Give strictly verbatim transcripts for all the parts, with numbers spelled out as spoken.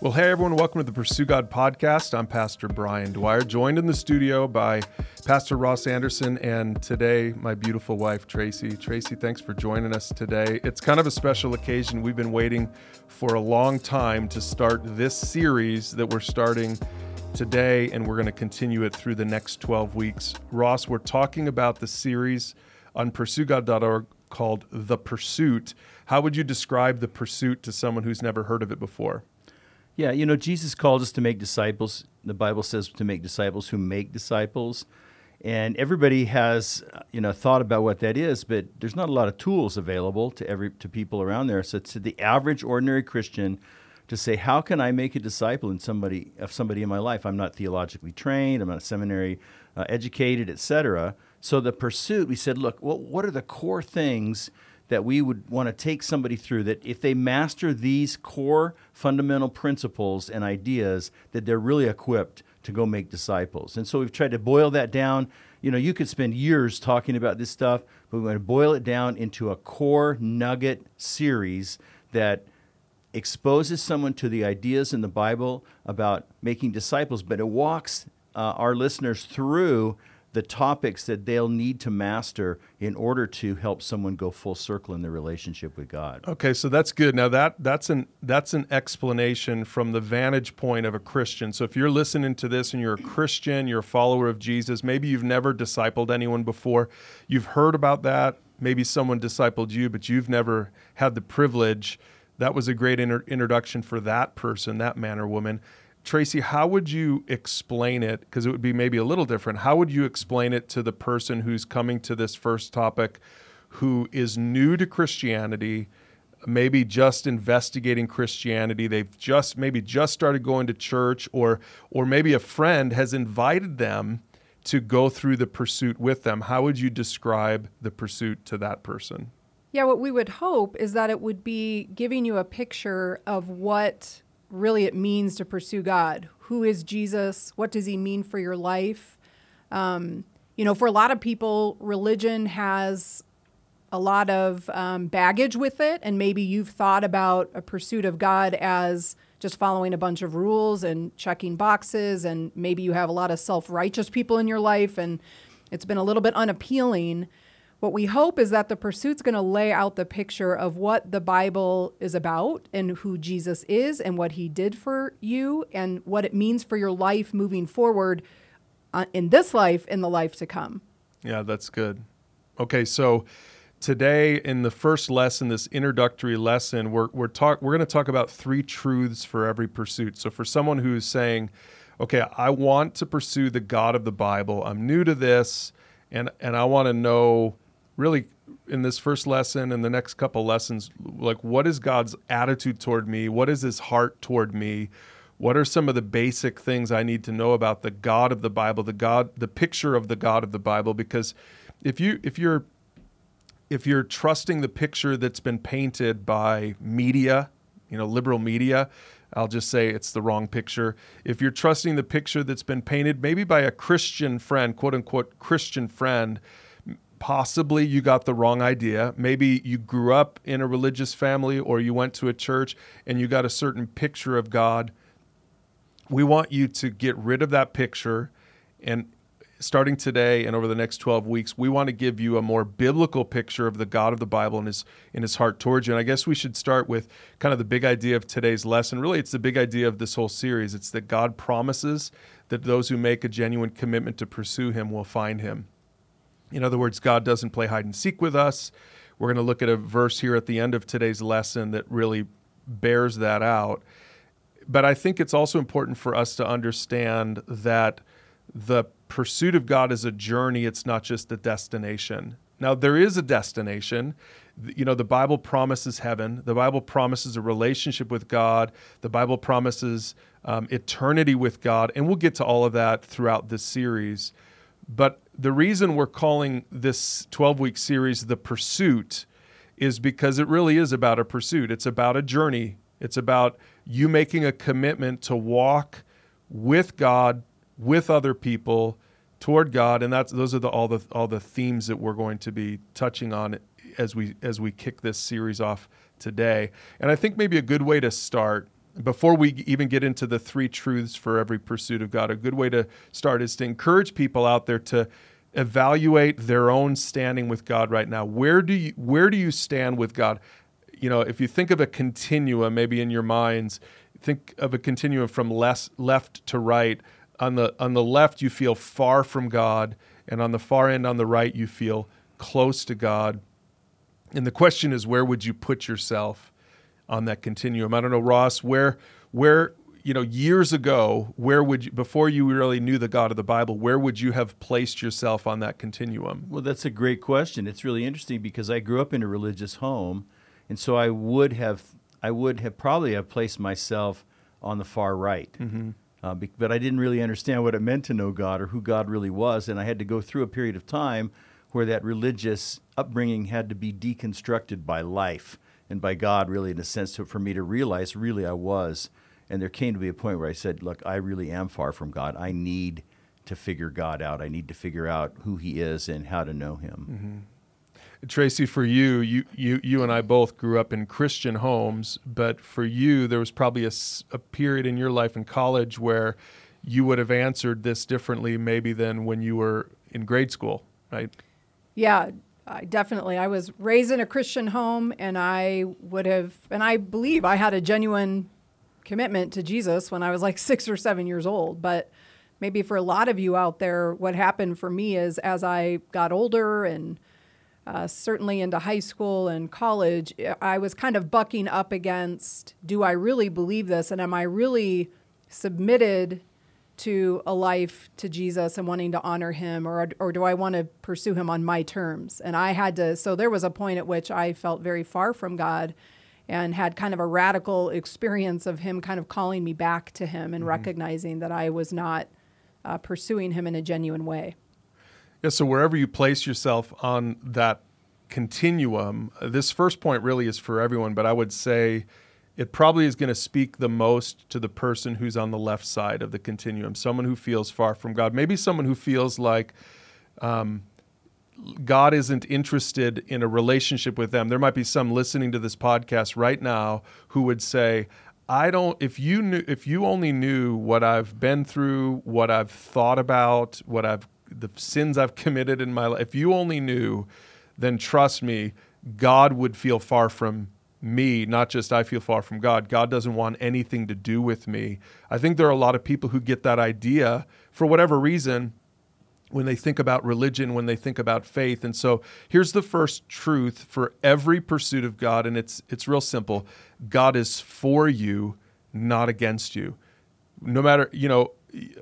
Well, hey, everyone. Welcome to the Pursue God podcast. I'm Pastor Brian Dwyer, joined in the studio by Pastor Ross Anderson, and today, my beautiful wife, Tracy. Tracy, thanks for joining us today. It's kind of a special occasion. We've been waiting for a long time to start this series that we're starting today, and we're going to continue it through the next twelve weeks. Ross, we're talking about the series on Pursue God dot org called The Pursuit. How would you describe The Pursuit to someone who's never heard of it before? Yeah, you know, Jesus called us to make disciples. The Bible says to make disciples who make disciples. And everybody has, you know, thought about what that is, but there's not a lot of tools available to every to people around there. So to the average ordinary Christian to say, how can I make a disciple in somebody of somebody in my life? I'm not theologically trained, I'm not seminary uh, educated, et cetera. So the pursuit, we said, look, well, what are the core things that we would want to take somebody through, that if they master these core fundamental principles and ideas, that they're really equipped to go make disciples. And so we've tried to boil that down. You know, you could spend years talking about this stuff, but we want to boil it down into a core nugget series that exposes someone to the ideas in the Bible about making disciples, but it walks uh, our listeners through the topics that they'll need to master in order to help someone go full circle in their relationship with God. Okay, so that's good. Now that that's an that's an explanation from the vantage point of a Christian. So if you're listening to this and you're a Christian, you're a follower of Jesus, maybe you've never discipled anyone before, you've heard about that, maybe someone discipled you, but you've never had the privilege. That was a great inter- introduction for that person, that man or woman. Tracy, how would you explain it? Because it would be maybe a little different. How would you explain it to the person who's coming to this first topic, who is new to Christianity, maybe just investigating Christianity? They've just maybe just started going to church, or or maybe a friend has invited them to go through the pursuit with them. How would you describe the pursuit to that person? Yeah, what we would hope is that it would be giving you a picture of what really it means to pursue God. Who is Jesus? What does he mean for your life? Um, you know, for a lot of people, religion has a lot of um, baggage with it, and maybe you've thought about a pursuit of God as just following a bunch of rules and checking boxes, and maybe you have a lot of self-righteous people in your life, and it's been a little bit unappealing. What we hope is that the pursuit's going to lay out the picture of what the Bible is about and who Jesus is and what he did for you and what it means for your life moving forward uh, in this life and the life to come. Yeah, that's good. Okay, so today in the first lesson, this introductory lesson, we're we're talk we're going to talk about three truths for every pursuit. So for someone who's saying, okay, I want to pursue the God of the Bible. I'm new to this, and and I want to know, really, in this first lesson and the next couple lessons, like, what is God's attitude toward me? What is his heart toward me? What are some of the basic things I need to know about the God of the Bible, the God, the picture of the God of the Bible? Because if you if you're if you're trusting the picture that's been painted by media, you know, liberal media, I'll just say it's the wrong picture. If you're trusting the picture that's been painted maybe by a Christian friend, quote unquote Christian friend, possibly you got the wrong idea. Maybe you grew up in a religious family, or you went to a church and you got a certain picture of God. We want you to get rid of that picture. And starting today and over the next twelve weeks, we want to give you a more biblical picture of the God of the Bible and his, and his heart towards you. And I guess we should start with kind of the big idea of today's lesson. Really, it's the big idea of this whole series. It's that God promises that those who make a genuine commitment to pursue him will find him. In other words, God doesn't play hide and seek with us. We're going to look at a verse here at the end of today's lesson that really bears that out. But I think it's also important for us to understand that the pursuit of God is a journey. It's not just a destination. Now, there is a destination. You know, the Bible promises heaven. The Bible promises a relationship with God. The Bible promises um, eternity with God. And we'll get to all of that throughout this series. But the reason we're calling this twelve-week series The Pursuit is because it really is about a pursuit. It's about a journey. It's about you making a commitment to walk with God, with other people, toward God, and that's those are the, all the all the themes that we're going to be touching on as we as we kick this series off today. And I think maybe a good way to start before we even get into the three truths for every pursuit of God, a good way to start is to encourage people out there to evaluate their own standing with God right now. Where do you where do you stand with God? You know, if you think of a continuum, maybe in your minds, think of a continuum from less, left to right. On the on the left, you feel far from God, and on the far end, on the right, you feel close to God. And the question is, where would you put yourself on that continuum? I don't know, Ross, where, where, you know, years ago, where would you, before you really knew the God of the Bible, where would you have placed yourself on that continuum? Well, that's a great question. It's really interesting because I grew up in a religious home, and so I would have, I would have probably have placed myself on the far right, mm-hmm. uh, but I didn't really understand what it meant to know God or who God really was, and I had to go through a period of time where that religious upbringing had to be deconstructed by life and by God, really, in a sense, for me to realize, really, I was. And there came to be a point where I said, look, I really am far from God. I need to figure God out. I need to figure out who he is and how to know him. Mm-hmm. Tracy, for you, you you you and I both grew up in Christian homes, but for you, there was probably a, a period in your life in college where you would have answered this differently maybe than when you were in grade school, right? Yeah, I definitely. I was raised in a Christian home, and I would have, and I believe I had a genuine commitment to Jesus when I was like six or seven years old. But maybe for a lot of you out there, what happened for me is as I got older and uh, certainly into high school and college, I was kind of bucking up against, do I really believe this? And am I really submitted to a life to Jesus and wanting to honor him, or or do I want to pursue him on my terms? And I had to, so there was a point at which I felt very far from God and had kind of a radical experience of him kind of calling me back to him and mm-hmm. recognizing that I was not uh, pursuing him in a genuine way. Yeah, so wherever you place yourself on that continuum, this first point really is for everyone, but I would say it probably is going to speak the most to the person who's on the left side of the continuum, someone who feels far from God, maybe someone who feels like um, God isn't interested in a relationship with them. There might be some listening to this podcast right now who would say, I don't, if you knew, if you only knew what I've been through, what I've thought about, what I've, the sins I've committed in my life, if you only knew, then trust me, God would feel far from me, not just I feel far from God. God doesn't want anything to do with me. I think there are a lot of people who get that idea for whatever reason when they think about religion, when they think about faith. And so here's the first truth for every pursuit of God, and it's it's real simple. God is for you, not against you. No matter, you know,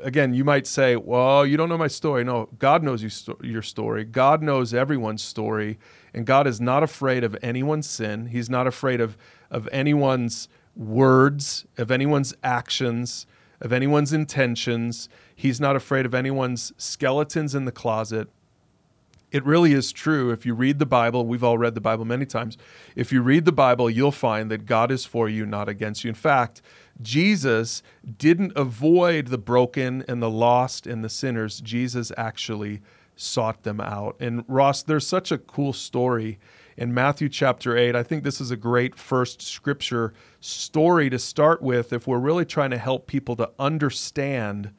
again, you might say, well, you don't know my story. No, God knows your story. God knows everyone's story. And God is not afraid of anyone's sin. He's not afraid of, of anyone's words, of anyone's actions, of anyone's intentions. He's not afraid of anyone's skeletons in the closet. It really is true. If you read the Bible, we've all read the Bible many times. If you read the Bible, you'll find that God is for you, not against you. In fact, Jesus didn't avoid the broken and the lost and the sinners. Jesus actually sought them out. And Ross, there's such a cool story in Matthew chapter eight. I think this is a great first scripture story to start with if we're really trying to help people to understand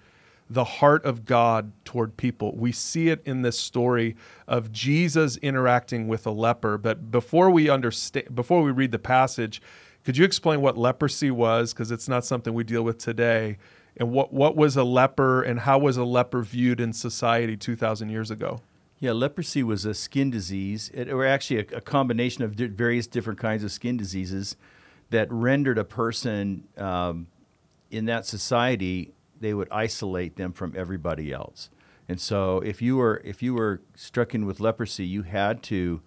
the heart of God toward people. We see it in this story of Jesus interacting with a leper. But before we understand, before we read the passage, could you explain what leprosy was? Because it's not something we deal with today. And what, what was a leper, and how was a leper viewed in society two thousand years ago? Yeah, leprosy was a skin disease, it, or actually a, a combination of di- various different kinds of skin diseases that rendered a person um, in that society, they would isolate them from everybody else. And so if you were if you were struck in with leprosy, you had to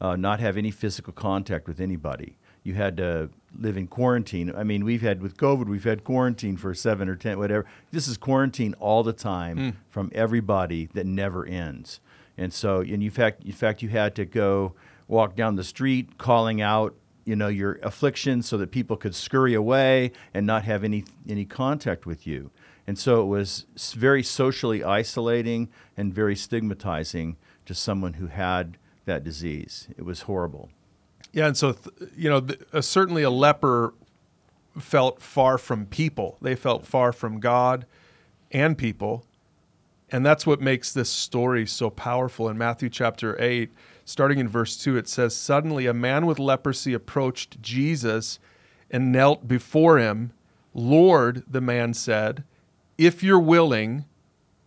uh, not have any physical contact with anybody. You had to live in quarantine. I mean, we've had, with COVID, we've had quarantine for seven or ten, whatever. This is quarantine all the time mm. from everybody that never ends. And so, and in fact, in fact, you had to go walk down the street calling out, you know, your affliction so that people could scurry away and not have any any contact with you. And so it was very socially isolating and very stigmatizing to someone who had that disease. It was horrible. Yeah, and so, you know, certainly a leper felt far from people. They felt far from God and people. And that's what makes this story so powerful. In Matthew chapter eight, starting in verse two, it says, "Suddenly a man with leprosy approached Jesus and knelt before him. 'Lord,' the man said, 'if you're willing,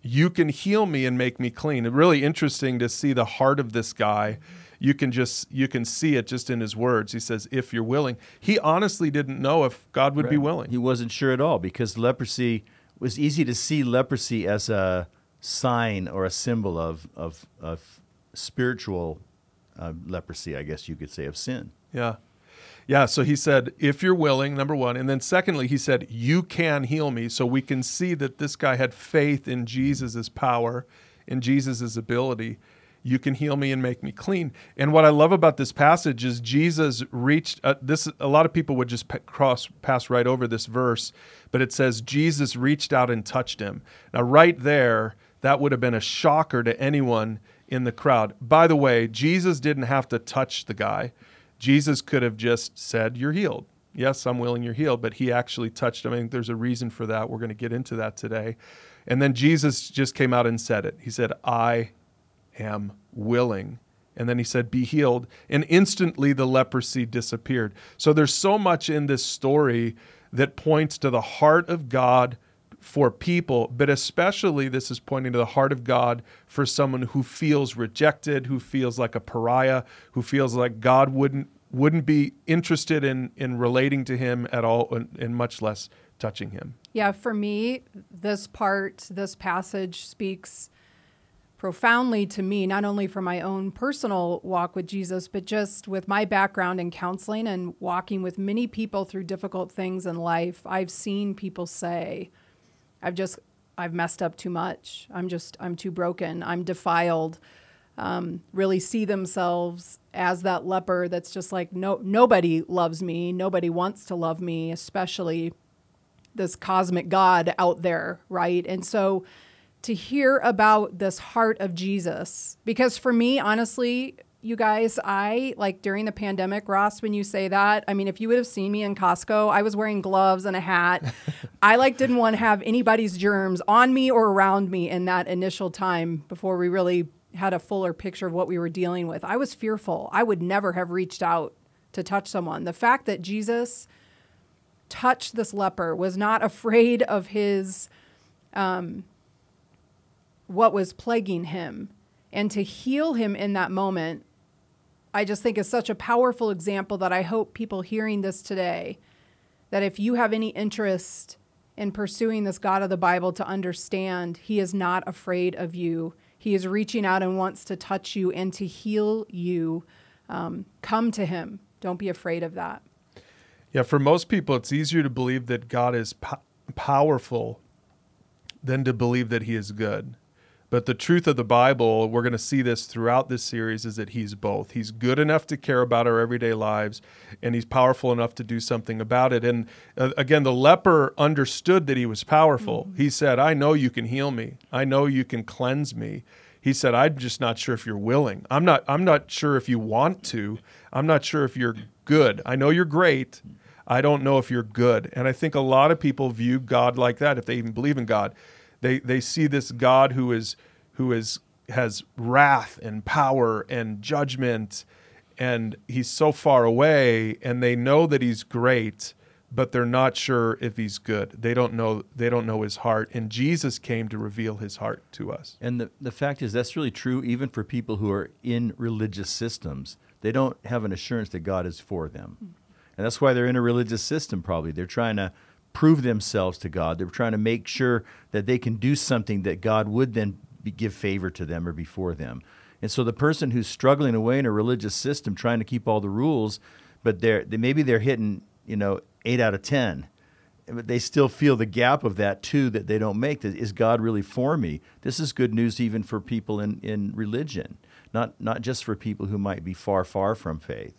you can heal me and make me clean.'" Really interesting to see the heart of this guy. You can just you can see it just in his words. He says, "If you're willing." He honestly didn't know if God would right. be willing. He wasn't sure at all, because leprosy, it was easy to see leprosy as a sign or a symbol of of, of spiritual uh, leprosy, I guess you could say, of sin. Yeah, yeah. So he said, "If you're willing," number one, and then secondly, he said, "You can heal me." So we can see that this guy had faith in Jesus' power, in Jesus' ability. You can heal me and make me clean. And what I love about this passage is Jesus reached, uh, this. a lot of people would just p- cross pass right over this verse, but it says Jesus reached out and touched him. Now right there, that would have been a shocker to anyone in the crowd. By the way, Jesus didn't have to touch the guy. Jesus could have just said, "You're healed. Yes, I'm willing, you're healed," but he actually touched him. I think there's a reason for that. We're going to get into that today. And then Jesus just came out and said it. He said, "I am willing." And then he said, "Be healed." And instantly the leprosy disappeared. So there's so much in this story that points to the heart of God for people, but especially this is pointing to the heart of God for someone who feels rejected, who feels like a pariah, who feels like God wouldn't wouldn't be interested in, in relating to him at all, and, and much less touching him. Yeah, for me, this part, this passage speaks profoundly to me, not only for my own personal walk with Jesus, but just with my background in counseling and walking with many people through difficult things in life. I've seen people say, I've just, I've messed up too much. I'm just, I'm too broken. I'm defiled. Um, really see themselves as that leper that's just like, no, nobody loves me. Nobody wants to love me, especially this cosmic God out there, right? And so to hear about this heart of Jesus. Because for me, honestly, you guys, I, like during the pandemic, Ross, when you say that, I mean, if you would have seen me in Costco, I was wearing gloves and a hat. I like didn't want to have anybody's germs on me or around me in that initial time before we really had a fuller picture of what we were dealing with. I was fearful. I would never have reached out to touch someone. The fact that Jesus touched this leper, was not afraid of his... Um, what was plaguing him, and to heal him in that moment, I just think is such a powerful example that I hope people hearing this today, that if you have any interest in pursuing this God of the Bible, to understand he is not afraid of you. He is reaching out and wants to touch you and to heal you. Um, come to him. Don't be afraid of that. Yeah, for most people, it's easier to believe that God is po- powerful than to believe that he is good. But the truth of the Bible, we're going to see this throughout this series, is that he's both. He's good enough to care about our everyday lives, and he's powerful enough to do something about it. And uh, again, the leper understood that he was powerful. Mm-hmm. He said, "I know you can heal me. I know you can cleanse me." He said, "I'm just not sure if you're willing. I'm not, I'm not sure if you want to. I'm not sure if you're good. I know you're great. I don't know if you're good." And I think a lot of people view God like that, if they even believe in God. They they see this God who is who is has wrath and power and judgment, and he's so far away, and they know that he's great, but they're not sure if he's good. They don't know they don't know his heart, and Jesus came to reveal his heart to us. And the, the fact is, that's really true even for people who are in religious systems. They don't have an assurance that God is for them. Mm-hmm. And that's why they're in a religious system probably. They're trying to prove themselves to God. They're trying to make sure that they can do something that God would then be, give favor to them or before them. And so the person who's struggling away in a religious system, trying to keep all the rules, but they're they, maybe they're hitting, you know, eight out of ten, but they still feel the gap of that too that they don't make. That, is God really for me? This is good news even for people in, in religion, not not just for people who might be far, far from faith.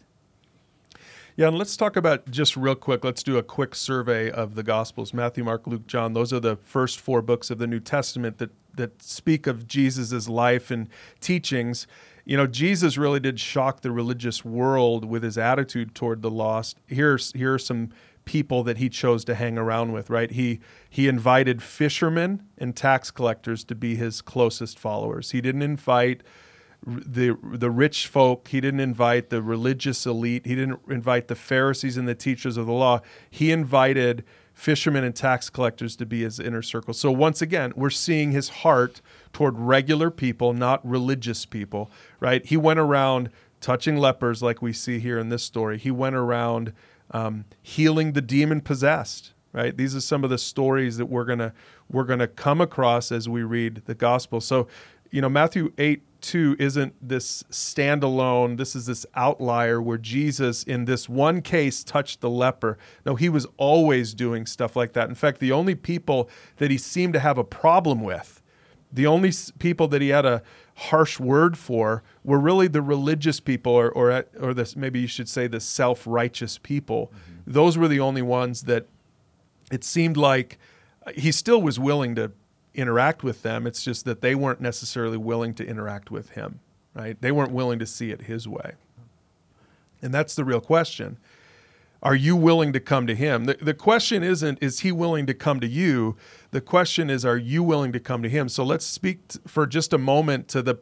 Yeah, and let's talk about, just real quick, let's do a quick survey of the Gospels, Matthew, Mark, Luke, John. Those are the first four books of the New Testament that, that speak of Jesus' life and teachings. You know, Jesus really did shock the religious world with his attitude toward the lost. Here, here are some people that he chose to hang around with, right? He he invited fishermen and tax collectors to be his closest followers. He didn't invite the the rich folk. He didn't invite the religious elite. He didn't invite the Pharisees and the teachers of the law. He invited fishermen and tax collectors to be his inner circle. So once again, we're seeing his heart toward regular people, not religious people, right? He went around touching lepers like we see here in this story. He went around Um, healing the demon-possessed, right? These are some of the stories that we're gonna we're gonna come across as we read the gospel. So, you know, Matthew eight two isn't this standalone. This is this outlier where Jesus, in this one case, touched the leper. No, he was always doing stuff like that. In fact, the only people that he seemed to have a problem with, the only people that he had a harsh word for, were really the religious people, or or, or this, maybe you should say the self-righteous people. Mm-hmm. Those were the only ones that it seemed like he still was willing to interact with them. It's just that they weren't necessarily willing to interact with him, right? They weren't willing to see it his way. And that's the real question. Are you willing to come to him? The, the question isn't, is he willing to come to you? The question is, are you willing to come to him? So let's speak t- for just a moment to the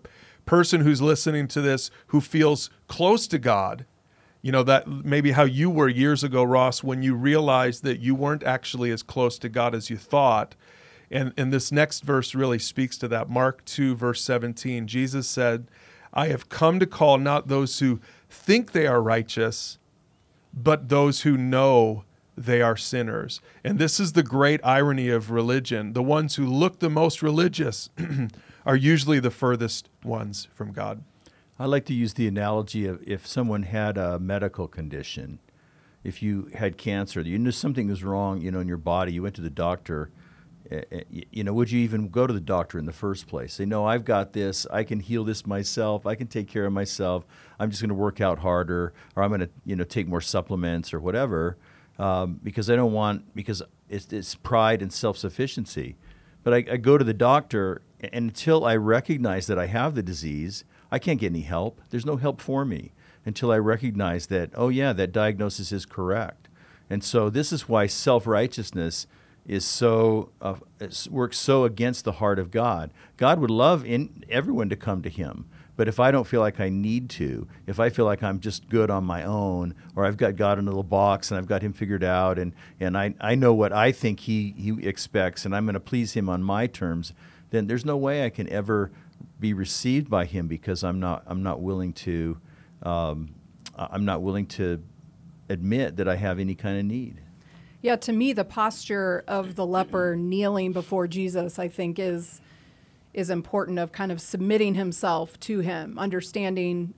person who's listening to this, who feels close to God. You know, that maybe how you were years ago, Ross, when you realized that you weren't actually as close to God as you thought. And, and this next verse really speaks to that. Mark two, verse seventeen, Jesus said, "I have come to call not those who think they are righteous, but those who know they are sinners." And this is the great irony of religion. The ones who look the most religious are usually the furthest ones from God. I like to use the analogy of if someone had a medical condition, if you had cancer, you knew something was wrong, you know, in your body, you went to the doctor, you know, would you even go to the doctor in the first place? Say, no, I've got this. I can heal this myself. I can take care of myself. I'm just going to work out harder, or I'm going to, you know, take more supplements or whatever, um, because I don't want, because it's, it's pride and self-sufficiency. But I, I go to the doctor, and until I recognize that I have the disease, I can't get any help. There's no help for me until I recognize that, oh yeah, that diagnosis is correct. And so this is why self-righteousness is so uh, works so against the heart of God. God would love in everyone to come to him, but if I don't feel like I need to, if I feel like I'm just good on my own, or I've got God in a little box and I've got him figured out, and, and I, I know what I think he, he expects, and I'm going to please him on my terms, then there's no way I can ever be received by him, because I'm not I'm not willing to um, I'm not willing to admit that I have any kind of need. Yeah, to me, the posture of the leper kneeling before Jesus, I think, is is important, of kind of submitting himself to him, understanding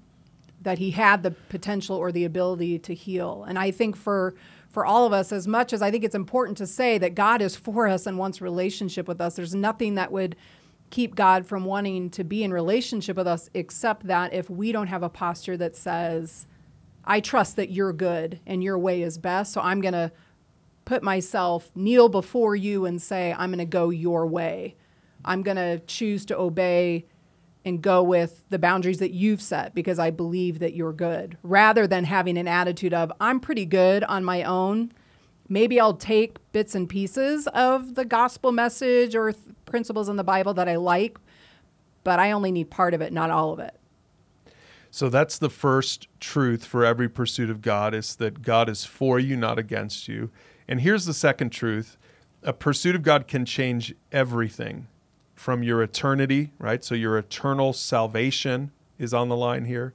that he had the potential or the ability to heal. And I think for for all of us, as much as I think it's important to say that God is for us and wants relationship with us, there's nothing that would keep God from wanting to be in relationship with us, except that if we don't have a posture that says, I trust that you're good and your way is best, so I'm going to put myself, kneel before you and say, I'm going to go your way. I'm going to choose to obey and go with the boundaries that you've set because I believe that you're good, rather than having an attitude of, I'm pretty good on my own. Maybe I'll take bits and pieces of the gospel message or th- principles in the Bible that I like, but I only need part of it, not all of it. So that's the first truth for every pursuit of God, is that God is for you, not against you. And here's the second truth. A pursuit of God can change everything from your eternity, right? So your eternal salvation is on the line here,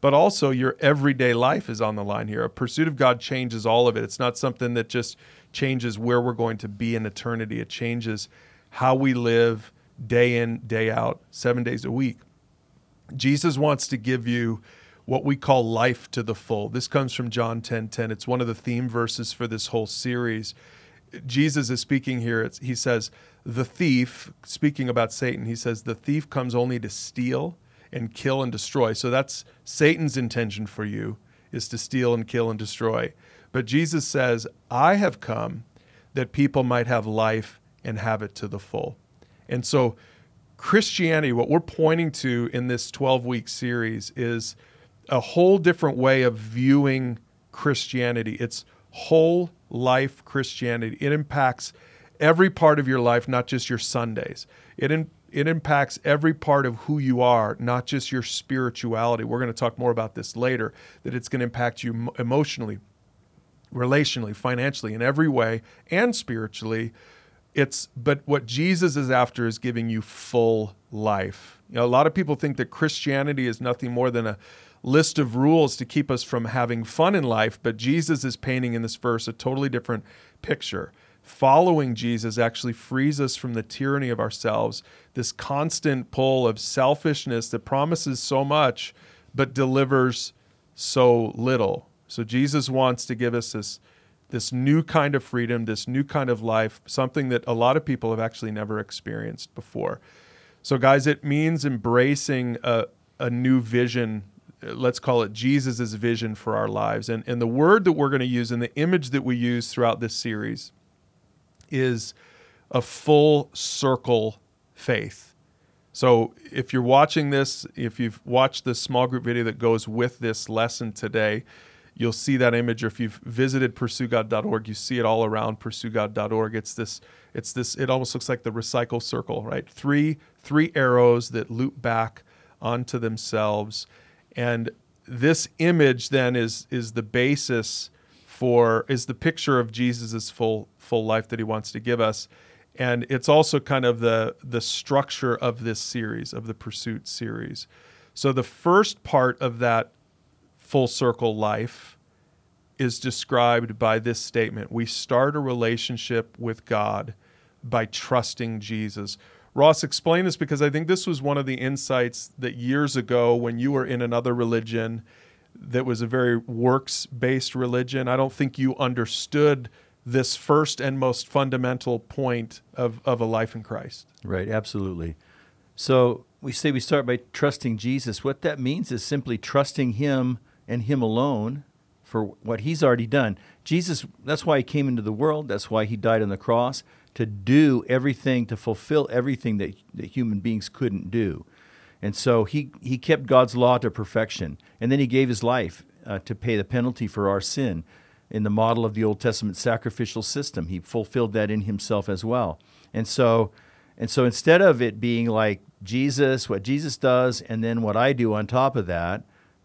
but also your everyday life is on the line here. A pursuit of God changes all of it. It's not something that just changes where we're going to be in eternity. It changes how we live day in, day out, seven days a week. Jesus wants to give you what we call life to the full. This comes from John ten ten. It's one of the theme verses for this whole series. Jesus is speaking here. It's, he says, the thief, speaking about Satan, he says, the thief comes only to steal and kill and destroy. So that's Satan's intention for you, is to steal and kill and destroy. But Jesus says, I have come that people might have life and have it to the full. And so Christianity, what we're pointing to in this twelve-week series, is a whole different way of viewing Christianity. It's whole life Christianity. It impacts every part of your life, not just your Sundays. It in, it impacts every part of who you are, not just your spirituality. We're going to talk more about this later, that it's going to impact you emotionally, relationally, financially, in every way, and spiritually. It's but what Jesus is after is giving you full life. You know, a lot of people think that Christianity is nothing more than a list of rules to keep us from having fun in life, but Jesus is painting in this verse a totally different picture. Following Jesus actually frees us from the tyranny of ourselves, this constant pull of selfishness that promises so much but delivers so little. So Jesus wants to give us this, this new kind of freedom, this new kind of life, something that a lot of people have actually never experienced before. So guys, it means embracing a, a new vision. Let's call it Jesus's vision for our lives. And, and the word that we're going to use and the image that we use throughout this series is a full circle faith. So if you're watching this, if you've watched the small group video that goes with this lesson today, you'll see that image. Or if you've visited pursue god dot org, you see it all around pursue god dot org. It's this, it's this, it almost looks like the recycle circle, right? Three, three arrows that loop back onto themselves. And this image then is is the basis for, is the picture of Jesus's full full life that he wants to give us. And it's also kind of the, the structure of this series, of the Pursuit series. So the first part of that full circle life is described by this statement. We start a relationship with God by trusting Jesus. Ross, explain this, because I think this was one of the insights that years ago when you were in another religion that was a very works-based religion. I don't think you understood this first and most fundamental point of, of a life in Christ. Right, absolutely. So we say we start by trusting Jesus. What that means is simply trusting Him and Him alone for what He's already done. Jesus, that's why He came into the world. That's why He died on the cross, to do everything, to fulfill everything that, that human beings couldn't do. And so he, he kept God's law to perfection. And then he gave his life uh, to pay the penalty for our sin in the model of the Old Testament sacrificial system. He fulfilled that in himself as well. And so and so instead of it being like Jesus, what Jesus does, and then what I do on top of that,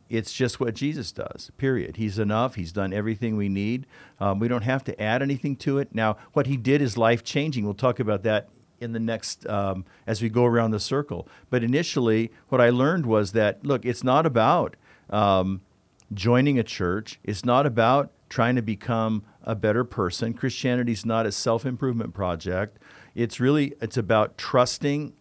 it's just what Jesus does, period. He's enough. He's done everything we need. Um, we don't have to add anything to it. Now, what he did is life-changing. We'll talk about that in the next, um, as we go around the circle. But initially, what I learned was that, look, it's not about um, joining a church. It's not about trying to become a better person. Christianity's not a self-improvement project. It's really, it's about trusting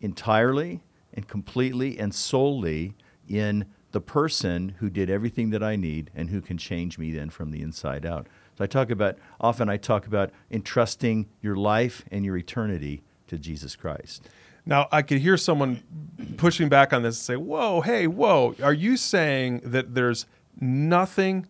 entirely and completely and solely in the person who did everything that I need and who can change me then from the inside out. So I talk about, often I talk about entrusting your life and your eternity to Jesus Christ. Now, I could hear someone pushing back on this and say, whoa, hey, whoa, are you saying that there's nothing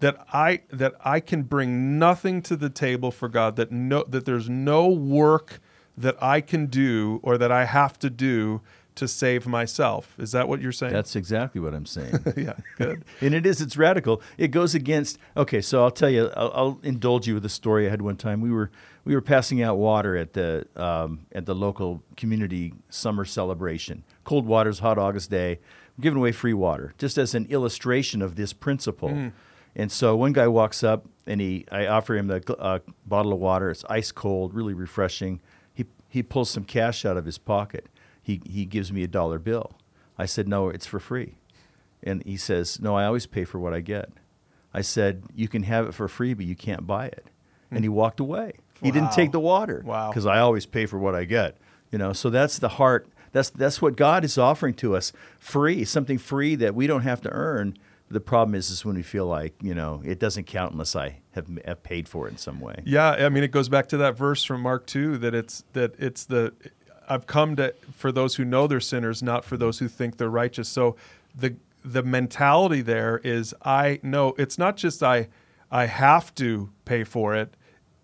that I that I can bring nothing to the table for God, that no that there's no work that I can do or that I have to do to save myself? Is that what you're saying? That's exactly what I'm saying. Yeah, good. And it is, it's radical. It goes against, okay, so I'll tell you, I'll, I'll indulge you with a story I had one time. We were we were passing out water at the um, at the local community summer celebration. Cold water's hot August day. We're giving away free water, just as an illustration of this principle. Mm. And so one guy walks up, and he I offer him the uh, bottle of water. It's ice cold, really refreshing. He, he pulls some cash out of his pocket. He he gives me a dollar bill. I said, no, it's for free. And he says, no, I always pay for what I get. I said, you can have it for free, but you can't buy it. And he walked away. Wow. He didn't take the water. Wow. Because I always pay for what I get. You know, so that's the heart. That's that's what God is offering to us, free, something free that we don't have to earn. The problem is, is when we feel like, you know, it doesn't count unless I have, have paid for it in some way. Yeah, I mean, it goes back to that verse from Mark two that it's that it's the... I've come to for those who know they're sinners, not for those who think they're righteous. So the the mentality there is, I know it's not just I I have to pay for it.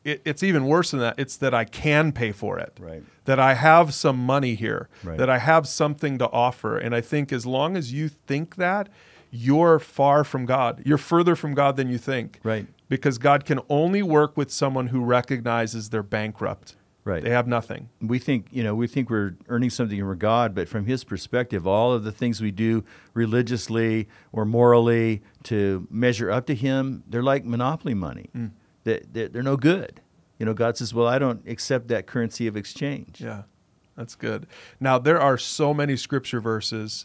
It it's even worse than that. It's that I can pay for it. Right. That I have some money here. Right. That I have something to offer. And I think as long as you think that, you're far from God. You're further from God than you think. Right. because God can only work with someone who recognizes they're bankrupt. Right. They have nothing. We think, you know, we think we're earning something from God, but from His perspective, all of the things we do religiously or morally to measure up to Him, they're like monopoly money. Mm. They, they, they're no good. You know, God says, well, I don't accept that currency of exchange. Yeah, that's good. Now, there are so many scripture verses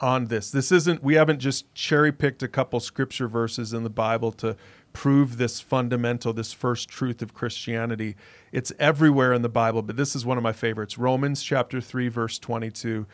on this. This isn't, we haven't just cherry-picked a couple scripture verses in the Bible to prove this fundamental, this first truth of Christianity. It's everywhere in the Bible, but this is one of my favorites. Romans chapter three, verse twenty-two.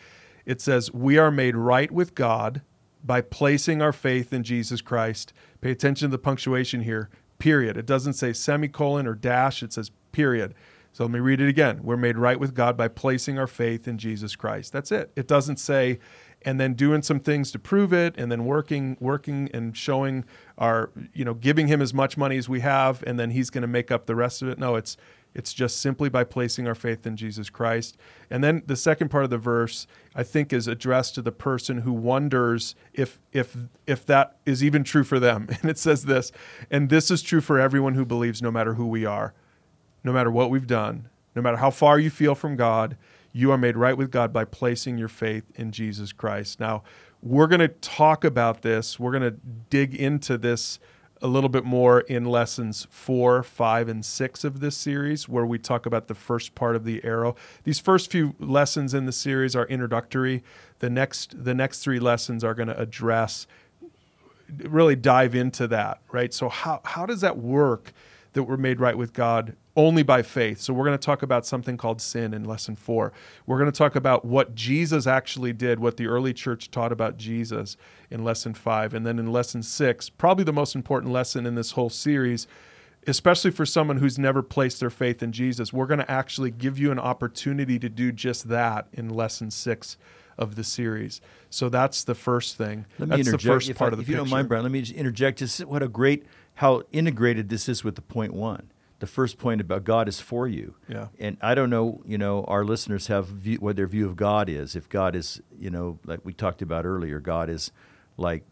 It says, we are made right with God by placing our faith in Jesus Christ. Pay attention to the punctuation here, period. It doesn't say semicolon or dash, it says period. So let me read it again. We're made right with God by placing our faith in Jesus Christ. That's it. It doesn't say, and then doing some things to prove it, and then working working, and showing our, you know, giving Him as much money as we have, and then He's going to make up the rest of it. No, it's it's just simply by placing our faith in Jesus Christ. And then the second part of the verse, I think, is addressed to the person who wonders if if if that is even true for them. And it says this, and this is true for everyone who believes, no matter who we are, no matter what we've done, no matter how far you feel from God, you are made right with God by placing your faith in Jesus Christ. Now, we're going to talk about this. We're going to dig into this a little bit more in lessons four, five, and six of this series, where we talk about the first part of the arrow. These first few lessons in the series are introductory. The next, the next three lessons are going to address, really dive into that, right? So how, how does that work, that we're made right with God only by faith? So we're going to talk about something called sin in lesson four. We're going to talk about what Jesus actually did, what the early church taught about Jesus in lesson five. And then in lesson six, probably the most important lesson in this whole series, especially for someone who's never placed their faith in Jesus, we're going to actually give you an opportunity to do just that in lesson six of the series. So that's the first thing. Let me that's interject. the first if part I, of the If picture. You don't mind, Brian, let me just interject. Just what a great, how integrated this is with the point one. The first point about God is for you. Yeah. And I don't know, you know, our listeners have view, what their view of God is. If God is, you know, like we talked about earlier, God is like,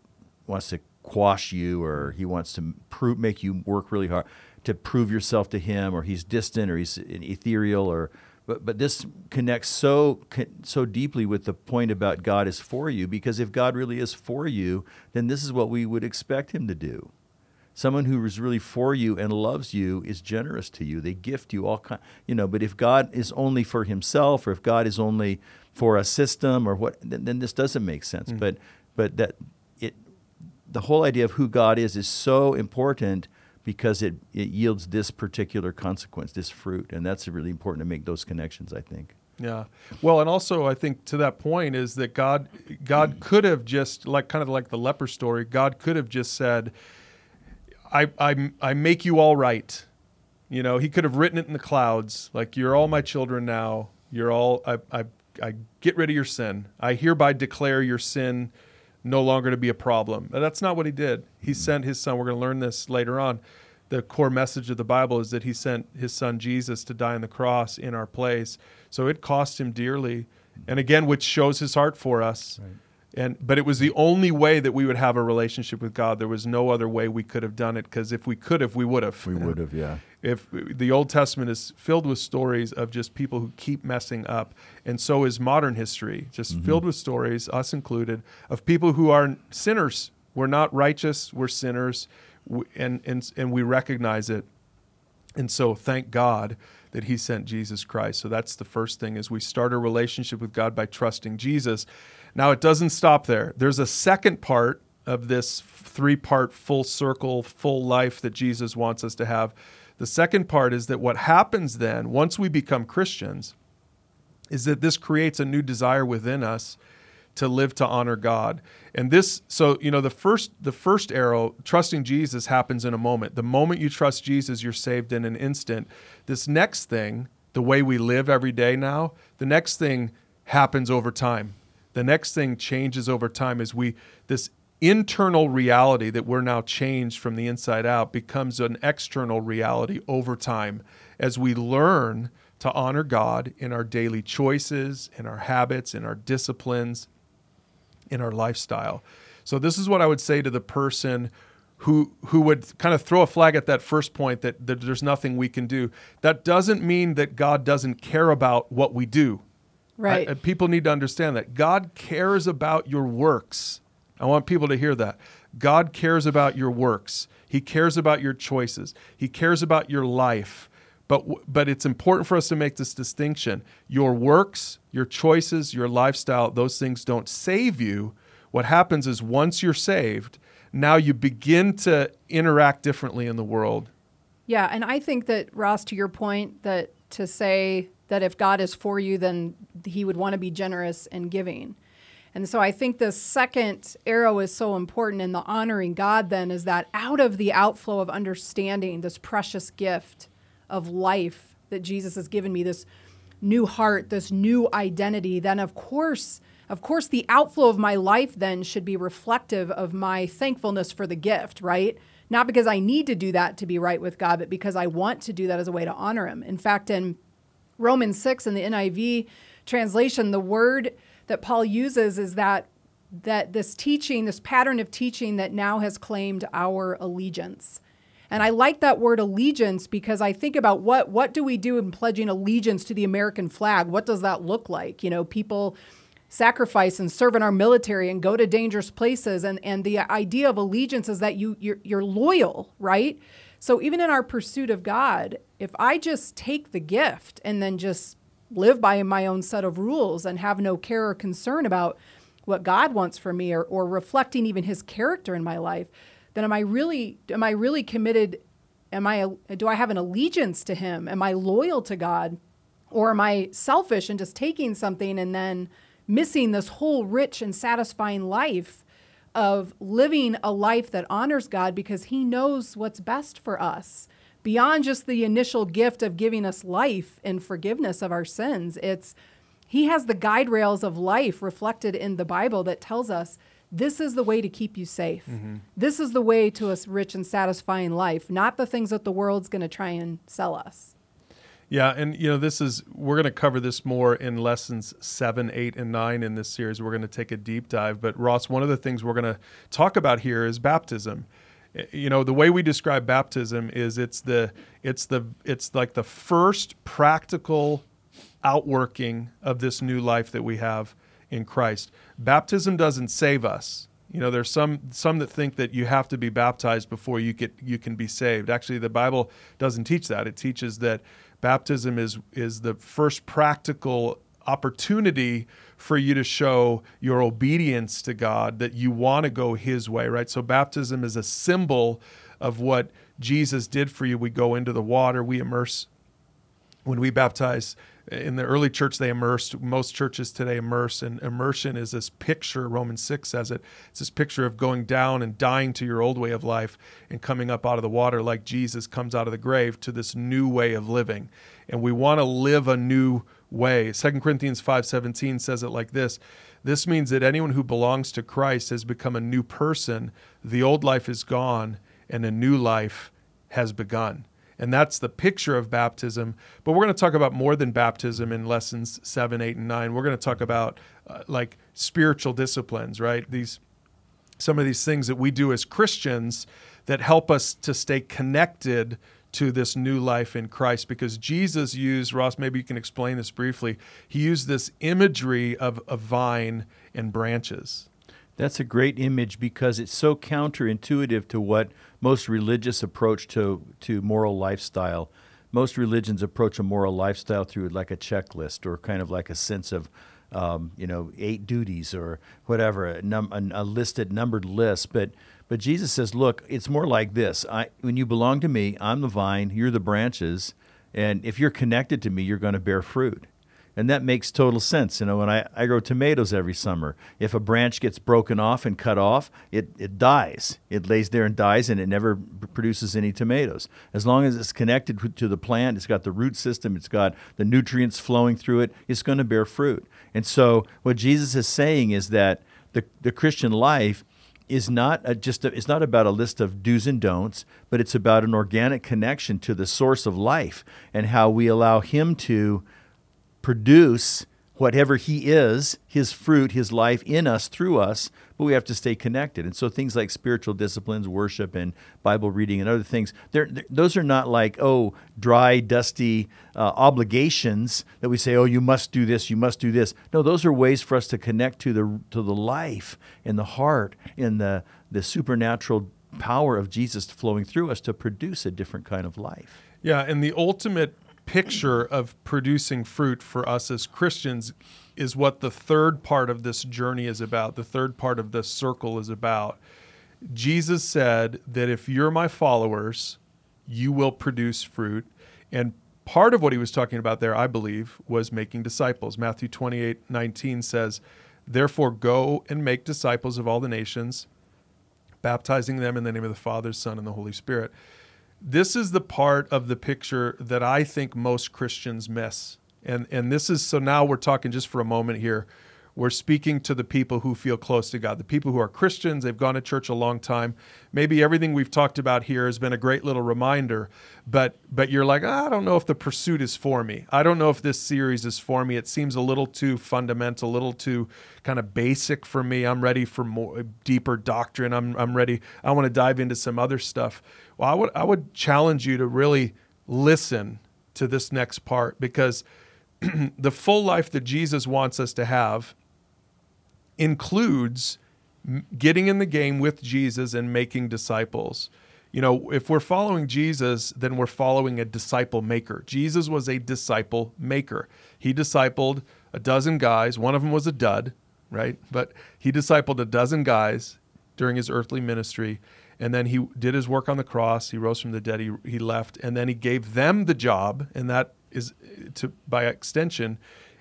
wants to quash you, or He wants to prove, make you work really hard to prove yourself to Him, or He's distant, or He's ethereal, or, but, but this connects so, so deeply with the point about God is for you, because if God really is for you, then this is what we would expect Him to do. Someone who is really for you and loves you is generous to you. They gift you all kind, you know. But if God is only for Himself, or if God is only for a system, or what, then, then this doesn't make sense. Mm. But, but that it, the whole idea of who God is is so important, because it it yields this particular consequence, this fruit, and that's really important to make those connections, I think. Yeah. Well, and also I think to that point is that God, God could have just, like kind of like the leper story, God could have just said, I, I, I make you all right. You know, He could have written it in the clouds, like, you're all my children now. You're all, I, I, I get rid of your sin. I hereby declare your sin no longer to be a problem. But that's not what He did. He sent His Son. We're going to learn this later on. The core message of the Bible is that He sent His Son Jesus to die on the cross in our place. So it cost Him dearly. And again, which shows His heart for us. Right. And, but it was the only way that we would have a relationship with God. There was no other way we could have done it, because if we could have, we would have. We would have, yeah. If the Old Testament is filled with stories of just people who keep messing up, and so is modern history, just mm-hmm. filled with stories, us included, of people who are sinners. We're not righteous, we're sinners, and, and, and we recognize it. And so thank God that He sent Jesus Christ. So that's the first thing, is we start a relationship with God by trusting Jesus. Now, it doesn't stop there. There's a second part of this three-part full circle, full life that Jesus wants us to have. The second part is that what happens then, once we become Christians, is that this creates a new desire within us to live to honor God. And this, so, you know, the first the first arrow, trusting Jesus, happens in a moment. The moment you trust Jesus, you're saved in an instant. This next thing, the way we live every day now, the next thing happens over time. The next thing changes over time as we, this internal reality that we're now changed from the inside out becomes an external reality over time as we learn to honor God in our daily choices, in our habits, in our disciplines, in our lifestyle. So this is what I would say to the person who who would kind of throw a flag at that first point that, that there's nothing we can do. That doesn't mean that God doesn't care about what we do. Right. I, people need to understand that. God cares about your works. I want people to hear that. God cares about your works. He cares about your choices. He cares about your life. But but it's important for us to make this distinction. Your works, your choices, your lifestyle, those things don't save you. What happens is once you're saved, now you begin to interact differently in the world. Yeah, and I think that, Ross, to your point, that to say that if God is for you, then he would want to be generous and giving. And so I think this second arrow is so important in the honoring God then is that out of the outflow of understanding this precious gift of life that Jesus has given me, this new heart, this new identity, then of course, of course the outflow of my life then should be reflective of my thankfulness for the gift, right? Not because I need to do that to be right with God, but because I want to do that as a way to honor him. In fact, in Romans six in the N I V translation, the word that Paul uses is that that this teaching, this pattern of teaching that now has claimed our allegiance. And I like that word allegiance because I think about what what do we do in pledging allegiance to the American flag? What does that look like? You know, people sacrifice and serve in our military and go to dangerous places. And, and the idea of allegiance is that you you're, you're loyal, right? So even in our pursuit of God, if I just take the gift and then just live by my own set of rules and have no care or concern about what God wants for me or, or reflecting even his character in my life, then am I really, am I really committed? Am I, do I have an allegiance to him? Am I loyal to God? Or am I selfish and just taking something and then missing this whole rich and satisfying life of living a life that honors God because he knows what's best for us? Beyond just the initial gift of giving us life and forgiveness of our sins, it's he has the guide rails of life reflected in the Bible that tells us this is the way to keep you safe. Mm-hmm. This is the way to a rich and satisfying life, not the things that the world's going to try and sell us. Yeah, and you know, this is we're going to cover this more in lessons seven, eight, and nine in this series. We're going to take a deep dive. But Ross, one of the things we're going to talk about here is baptism. You know, the way we describe baptism is it's the it's the it's like the first practical outworking of this new life that we have in Christ. Baptism doesn't save us. You know, there's some some that think that you have to be baptized before you get you can be saved. Actually, the Bible doesn't teach that. It teaches that baptism is is the first practical opportunity for you to show your obedience to God, that you want to go his way, right? So baptism is a symbol of what Jesus did for you. We go into the water, we immerse. When we baptize, in the early church, they immersed. Most churches today immerse, and immersion is this picture, Romans six says it, it's this picture of going down and dying to your old way of life and coming up out of the water like Jesus comes out of the grave to this new way of living. And we want to live a new way. Second Corinthians five seventeen says it like this. This means that anyone who belongs to Christ has become a new person. The old life is gone and a new life has begun. And that's the picture of baptism. But we're going to talk about more than baptism in lessons seven, eight, and nine. We're going to talk about uh, like spiritual disciplines, right? These, some of these things that we do as Christians that help us to stay connected to this new life in Christ, because Jesus used, Ross, maybe you can explain this briefly, he used this imagery of a vine and branches. That's a great image because it's so counterintuitive to what most religious approach to, to moral lifestyle. Most religions approach a moral lifestyle through like a checklist or kind of like a sense of, um, you know, eight duties or whatever, a, num- a listed, numbered list. But But Jesus says, look, it's more like this. I, when you belong to me, I'm the vine, you're the branches, and if you're connected to me, you're going to bear fruit. And that makes total sense. You know, when I, I grow tomatoes every summer, if a branch gets broken off and cut off, it, it dies. It lays there and dies, and it never produces any tomatoes. As long as it's connected to the plant, it's got the root system, it's got the nutrients flowing through it, it's going to bear fruit. And so what Jesus is saying is that the, the Christian life is not a, just a, it's not about a list of do's and don'ts, but it's about an organic connection to the source of life and how we allow him to produce whatever he is, his fruit, his life in us, through us, but we have to stay connected. And so things like spiritual disciplines, worship and Bible reading and other things, they're, they're, those are not like, oh, dry, dusty uh, obligations that we say, oh, you must do this, you must do this. No, those are ways for us to connect to the to the life and the heart and the, the supernatural power of Jesus flowing through us to produce a different kind of life. Yeah, and the ultimate picture of producing fruit for us as Christians is what the third part of this journey is about. The third part of this circle is about. Jesus said that if you're my followers, you will produce fruit. And part of what he was talking about there, I believe, was making disciples. Matthew twenty-eight nineteen says, "Therefore go and make disciples of all the nations, baptizing them in the name of the Father, Son, and the Holy Spirit." This is the part of the picture that I think most Christians miss. And and this is, so now we're talking just for a moment here. We're speaking to the people who feel close to God, the people who are Christians, they've gone to church a long time. Maybe everything we've talked about here has been a great little reminder, but but you're like, oh, I don't know if the pursuit is for me. I don't know if this series is for me. It seems a little too fundamental, a little too kind of basic for me. I'm ready for more deeper doctrine. I'm I'm ready. I want to dive into some other stuff. Well, I would I would challenge you to really listen to this next part, because the full life that Jesus wants us to have includes getting in the game with Jesus and making disciples. You know, if we're following Jesus, then we're following a disciple maker. Jesus was a disciple maker. He discipled a dozen guys. One of them was a dud, right? But he discipled a dozen guys during his earthly ministry, and then he did his work on the cross. He rose from the dead. He, he left, and then he gave them the job, and that is, to by extension,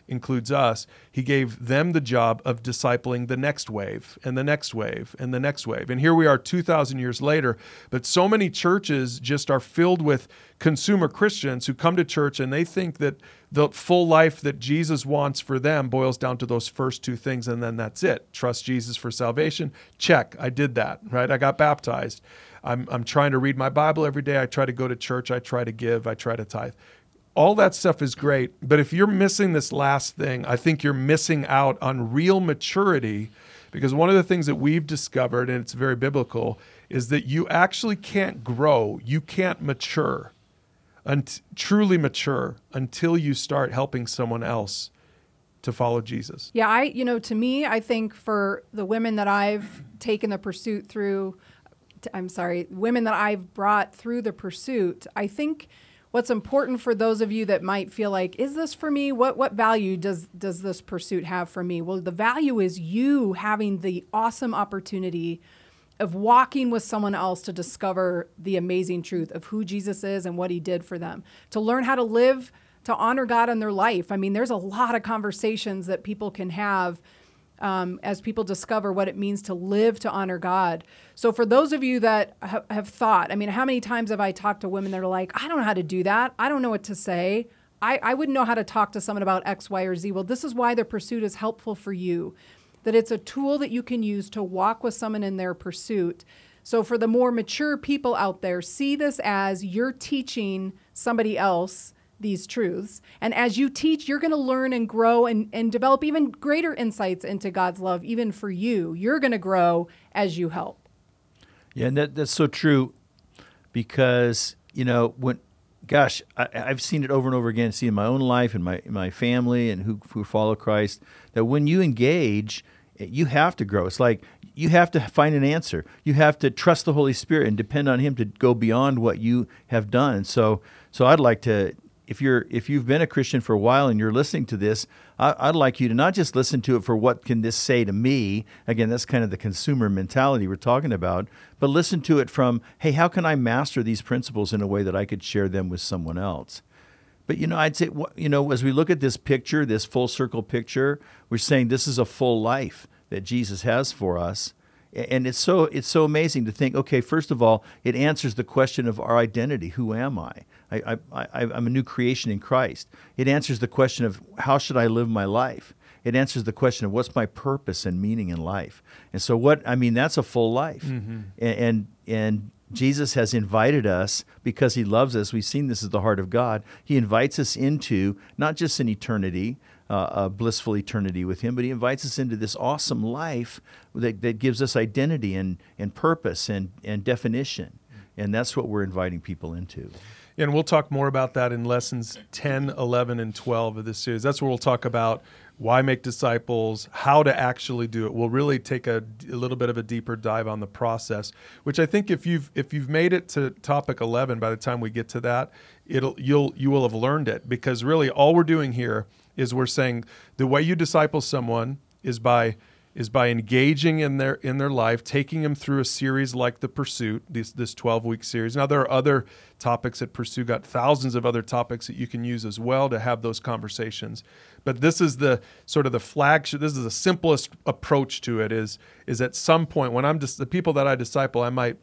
includes us. He gave them the job of discipling the next wave and the next wave and the next wave. And here we are two thousand years later, but so many churches just are filled with consumer Christians who come to church and they think that the full life that Jesus wants for them boils down to those first two things, and then that's it. Trust Jesus for salvation. Check. I did that, right? I got baptized. I'm, I'm trying to read my Bible every day. I try to go to church. I try to give. I try to tithe. All that stuff is great, but if you're missing this last thing, I think you're missing out on real maturity, because one of the things that we've discovered, and it's very biblical, is that you actually can't grow, you can't mature, and truly mature until you start helping someone else to follow Jesus. Yeah, I, you know, to me, I think for the women that I've taken the pursuit through, I'm sorry, women that I've brought through the pursuit, I think what's important for those of you that might feel like, is this for me? What what value does does this pursuit have for me? Well, the value is you having the awesome opportunity of walking with someone else to discover the amazing truth of who Jesus is and what he did for them, to learn how to live, to honor God in their life. I mean, there's a lot of conversations that people can have Um, as people discover what it means to live to honor God. So for those of you that ha- have thought, I mean, how many times have I talked to women that are like, I don't know how to do that. I don't know what to say. I, I wouldn't know how to talk to someone about X, Y, or Z. Well, this is why the pursuit is helpful for you, that it's a tool that you can use to walk with someone in their pursuit. So for the more mature people out there, see this as you're teaching somebody else these truths. And as you teach, you're going to learn and grow and, and develop even greater insights into God's love, even for you. You're going to grow as you help. Yeah, and that, that's so true, because, you know, when, gosh, I, I've seen it over and over again, seen in my own life and my my family and who, who follow Christ, that when you engage, you have to grow. It's like you have to find an answer. You have to trust the Holy Spirit and depend on Him to go beyond what you have done. And so, so I'd like to... If you're if you've been a Christian for a while and you're listening to this, I, I'd like you to not just listen to it for what can this say to me. Again, that's kind of the consumer mentality we're talking about. But listen to it from, hey, how can I master these principles in a way that I could share them with someone else? But, you know, I'd say, you know, as we look at this picture, this full circle picture, we're saying this is a full life that Jesus has for us. And it's so it's so amazing to think, okay, first of all, it answers the question of our identity. Who am I? I, I, I I'm a new creation in Christ. It answers the question of how should I live my life? It answers the question of what's my purpose and meaning in life. And so what, I mean, that's a full life. Mm-hmm. And, and and Jesus has invited us, because he loves us. We've seen this is the heart of God. He invites us into not just an eternity, uh, a blissful eternity with him, but he invites us into this awesome life that, that gives us identity and, and purpose and, and definition. And that's what we're inviting people into. And we'll talk more about that in lessons ten, eleven, and twelve of this series. That's where we'll talk about why make disciples, how to actually do it. We'll really take a, a little bit of a deeper dive on the process, which I think if you've if you've made it to topic eleven, by the time we get to that, it'll you'll you will have learned it, because really all we're doing here is we're saying the way you disciple someone is by is by engaging in their in their life, taking them through a series like The Pursuit, this this twelve-week series. Now, there are other topics at Pursue Got, thousands of other topics that you can use as well to have those conversations. But this is the sort of the flagship, this is the simplest approach to it, is, is at some point, when I'm just, the people that I disciple, I might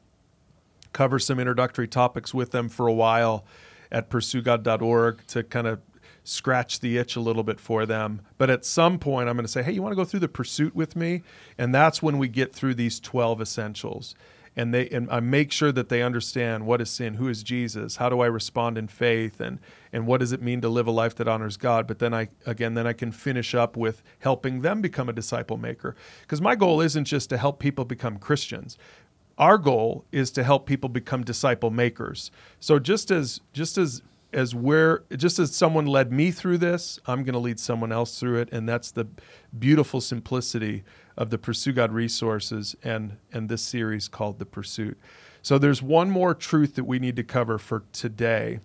cover some introductory topics with them for a while at Pursue God dot org to kind of scratch the itch a little bit for them. But at some point, I'm going to say, hey, you want to go through The Pursuit with me? And that's when we get through these twelve essentials. And they and I make sure that they understand what is sin, who is Jesus, how do I respond in faith, and and what does it mean to live a life that honors God. But then I again then I can finish up with helping them become a disciple maker. Because my goal isn't just to help people become Christians. Our goal is to help people become disciple makers. So just as just as as where just as someone led me through this, I'm going to lead someone else through it. And that's the beautiful simplicity of the Pursue God resources and, and this series called The Pursuit. So there's one more truth that we need to cover for today.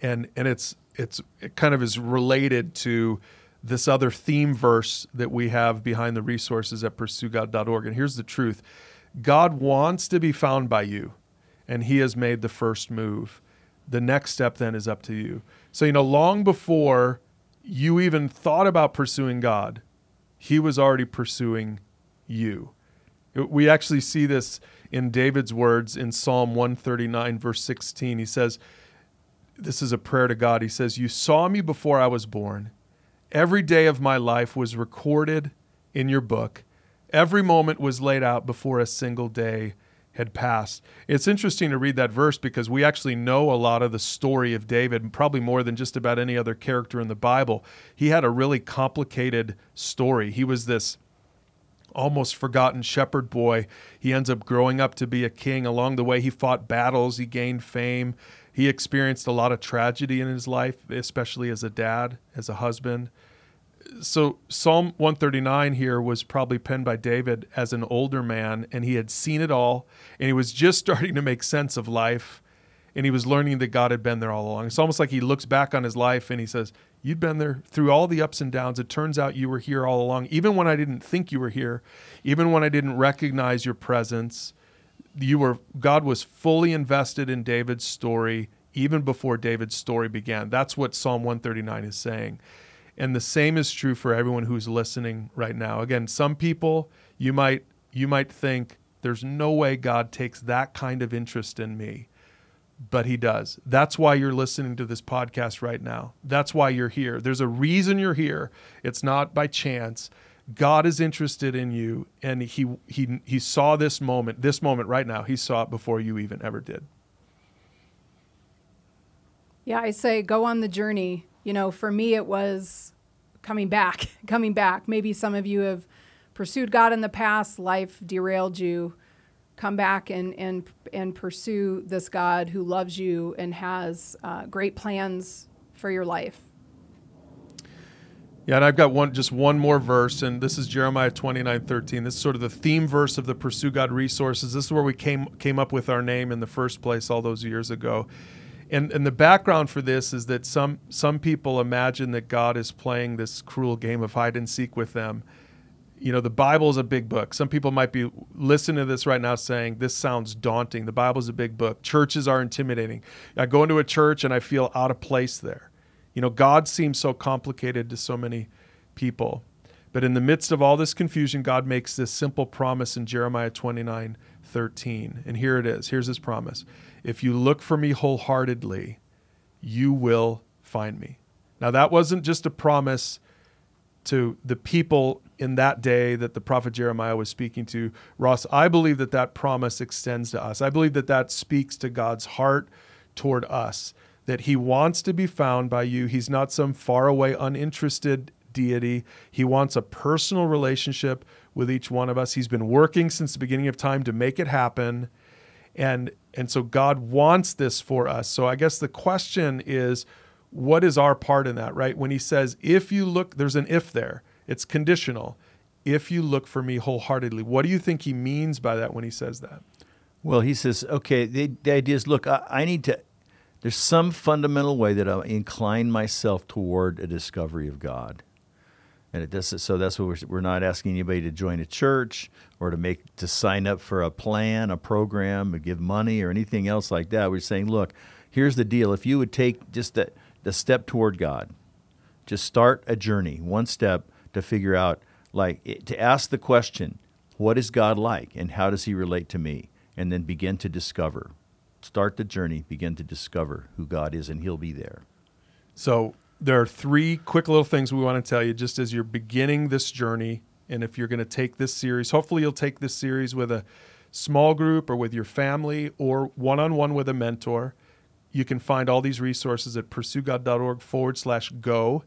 And and it's it's it kind of is related to this other theme verse that we have behind the resources at Pursue God dot org. And here's the truth. God wants to be found by you, and he has made the first move. The next step then is up to you. So, you know, long before you even thought about pursuing God, he was already pursuing you. We actually see this in David's words in Psalm one thirty-nine, verse sixteen. He says, this is a prayer to God. He says, "You saw me before I was born. Every day of my life was recorded in your book. Every moment was laid out before a single day had passed." It's interesting to read that verse because we actually know a lot of the story of David, probably more than just about any other character in the Bible. He had a really complicated story. He was this almost forgotten shepherd boy. He ends up growing up to be a king. Along the way, he fought battles, he gained fame. He experienced a lot of tragedy in his life, especially as a dad, as a husband. So Psalm one thirty-nine here was probably penned by David as an older man, and he had seen it all, and he was just starting to make sense of life, and he was learning that God had been there all along. It's almost like he looks back on his life and he says, "You've been there through all the ups and downs. It turns out you were here all along, even when I didn't think you were here, even when I didn't recognize your presence. You were God was fully invested in David's story even before David's story began." That's what Psalm one thirty-nine is saying. And the same is true for everyone who's listening right now. Again, some people, you might you might think, there's no way God takes that kind of interest in me, but he does. That's why you're listening to this podcast right now. That's why you're here. There's a reason you're here. It's not by chance. God is interested in you, and he he he saw this moment, this moment right now. He saw it before you even ever did. Yeah, I say go on the journey. You know, for me, it was coming back, coming back. Maybe some of you have pursued God in the past, life derailed you. Come back and and and pursue this God who loves you and has uh, great plans for your life. Yeah, and I've got one, just one more verse, and this is Jeremiah twenty-nine thirteen. This is sort of the theme verse of the Pursue God resources. This is where we came came up with our name in the first place all those years ago. And, and the background for this is that some some people imagine that God is playing this cruel game of hide and seek with them. You know, the Bible is a big book. Some people might be listening to this right now saying, this sounds daunting. The Bible is a big book. Churches are intimidating. I go into a church and I feel out of place there. You know, God seems so complicated to so many people. But in the midst of all this confusion, God makes this simple promise in Jeremiah twenty-nine thirteen. And here it is. Here's his promise. "If you look for me wholeheartedly, you will find me." Now, that wasn't just a promise to the people in that day that the prophet Jeremiah was speaking to. Ross, I believe that that promise extends to us. I believe that that speaks to God's heart toward us, that he wants to be found by you. He's not some faraway, uninterested deity. He wants a personal relationship with each one of us. He's been working since the beginning of time to make it happen. And, and so God wants this for us. So I guess the question is, what is our part in that, right? When he says, if you look, there's an if there. It's conditional. If you look for me wholeheartedly, what do you think he means by that when he says that? Well, he says, okay, the, the idea is, look, I, I need to, there's some fundamental way that I incline myself toward a discovery of God. And it does, so that's what we're, we're not asking anybody to join a church or to make to sign up for a plan, a program, or give money or anything else like that. We're saying, look, here's the deal. If you would take just the, the step toward God, just start a journey, one step to figure out, like to ask the question, what is God like and how does he relate to me? And then begin to discover. Start the journey, begin to discover who God is, and he'll be there. So there are three quick little things we want to tell you just as you're beginning this journey. And if you're going to take this series, hopefully you'll take this series with a small group or with your family or one-on-one with a mentor. You can find all these resources at PursueGod.org forward slash go.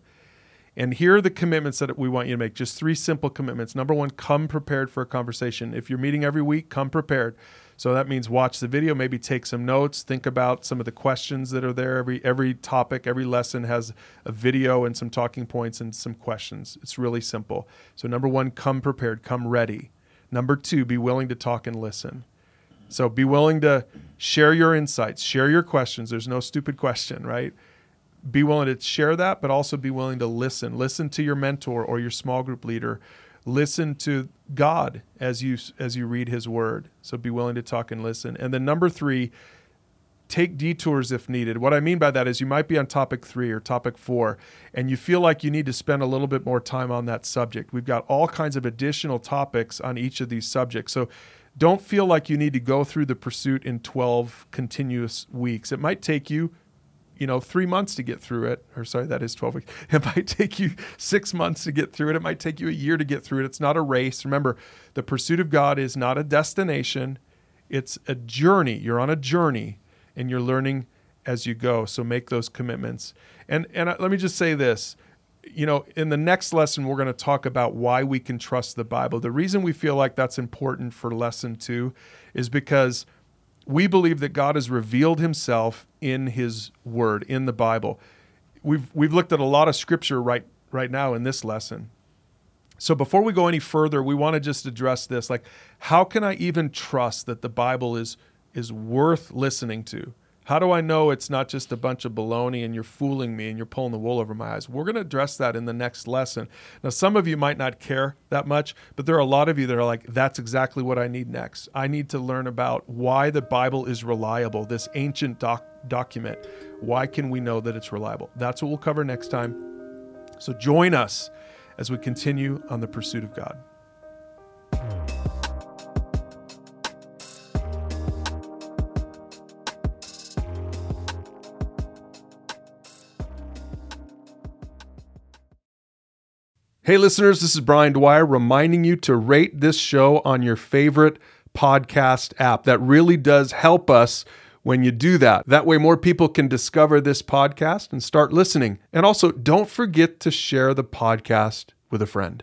And here are the commitments that we want you to make, just three simple commitments. Number one, come prepared for a conversation. If you're meeting every week, come prepared. So that means watch the video, maybe take some notes, think about some of the questions that are there. Every every topic, every lesson has a video and some talking points and some questions. It's really simple. So number one, come prepared, come ready. Number two, be willing to talk and listen. So be willing to share your insights, share your questions. There's no stupid question, right? Be willing to share that, but also be willing to listen. Listen to your mentor or your small group leader. Listen to God as you as you read his word. So be willing to talk and listen. And then number three, take detours if needed. What I mean by that is you might be on topic three or topic four, and you feel like you need to spend a little bit more time on that subject. We've got all kinds of additional topics on each of these subjects. So don't feel like you need to go through the pursuit in twelve continuous weeks. It might take you you know, three months to get through it, or sorry, that is twelve weeks. It might take you six months to get through it. It might take you a year to get through it. It's not a race. Remember, the pursuit of God is not a destination. It's a journey. You're on a journey, and you're learning as you go. So make those commitments. And and let me just say this. You know, in the next lesson, we're going to talk about why we can trust the Bible. The reason we feel like that's important for lesson two is because we believe that God has revealed himself in his word, in the Bible. We've we've looked at a lot of scripture right, right now in this lesson. So before we go any further, we want to just address this. Like, how can I even trust that the Bible is, is worth listening to? How do I know it's not just a bunch of baloney and you're fooling me and you're pulling the wool over my eyes? We're going to address that in the next lesson. Now, some of you might not care that much, but there are a lot of you that are like, that's exactly what I need next. I need to learn about why the Bible is reliable, this ancient doc- document. Why can we know that it's reliable? That's what we'll cover next time. So join us as we continue on the pursuit of God. Hey listeners, this is Brian Dwyer reminding you to rate this show on your favorite podcast app. That really does help us when you do that. That way more people can discover this podcast and start listening. And also, don't forget to share the podcast with a friend.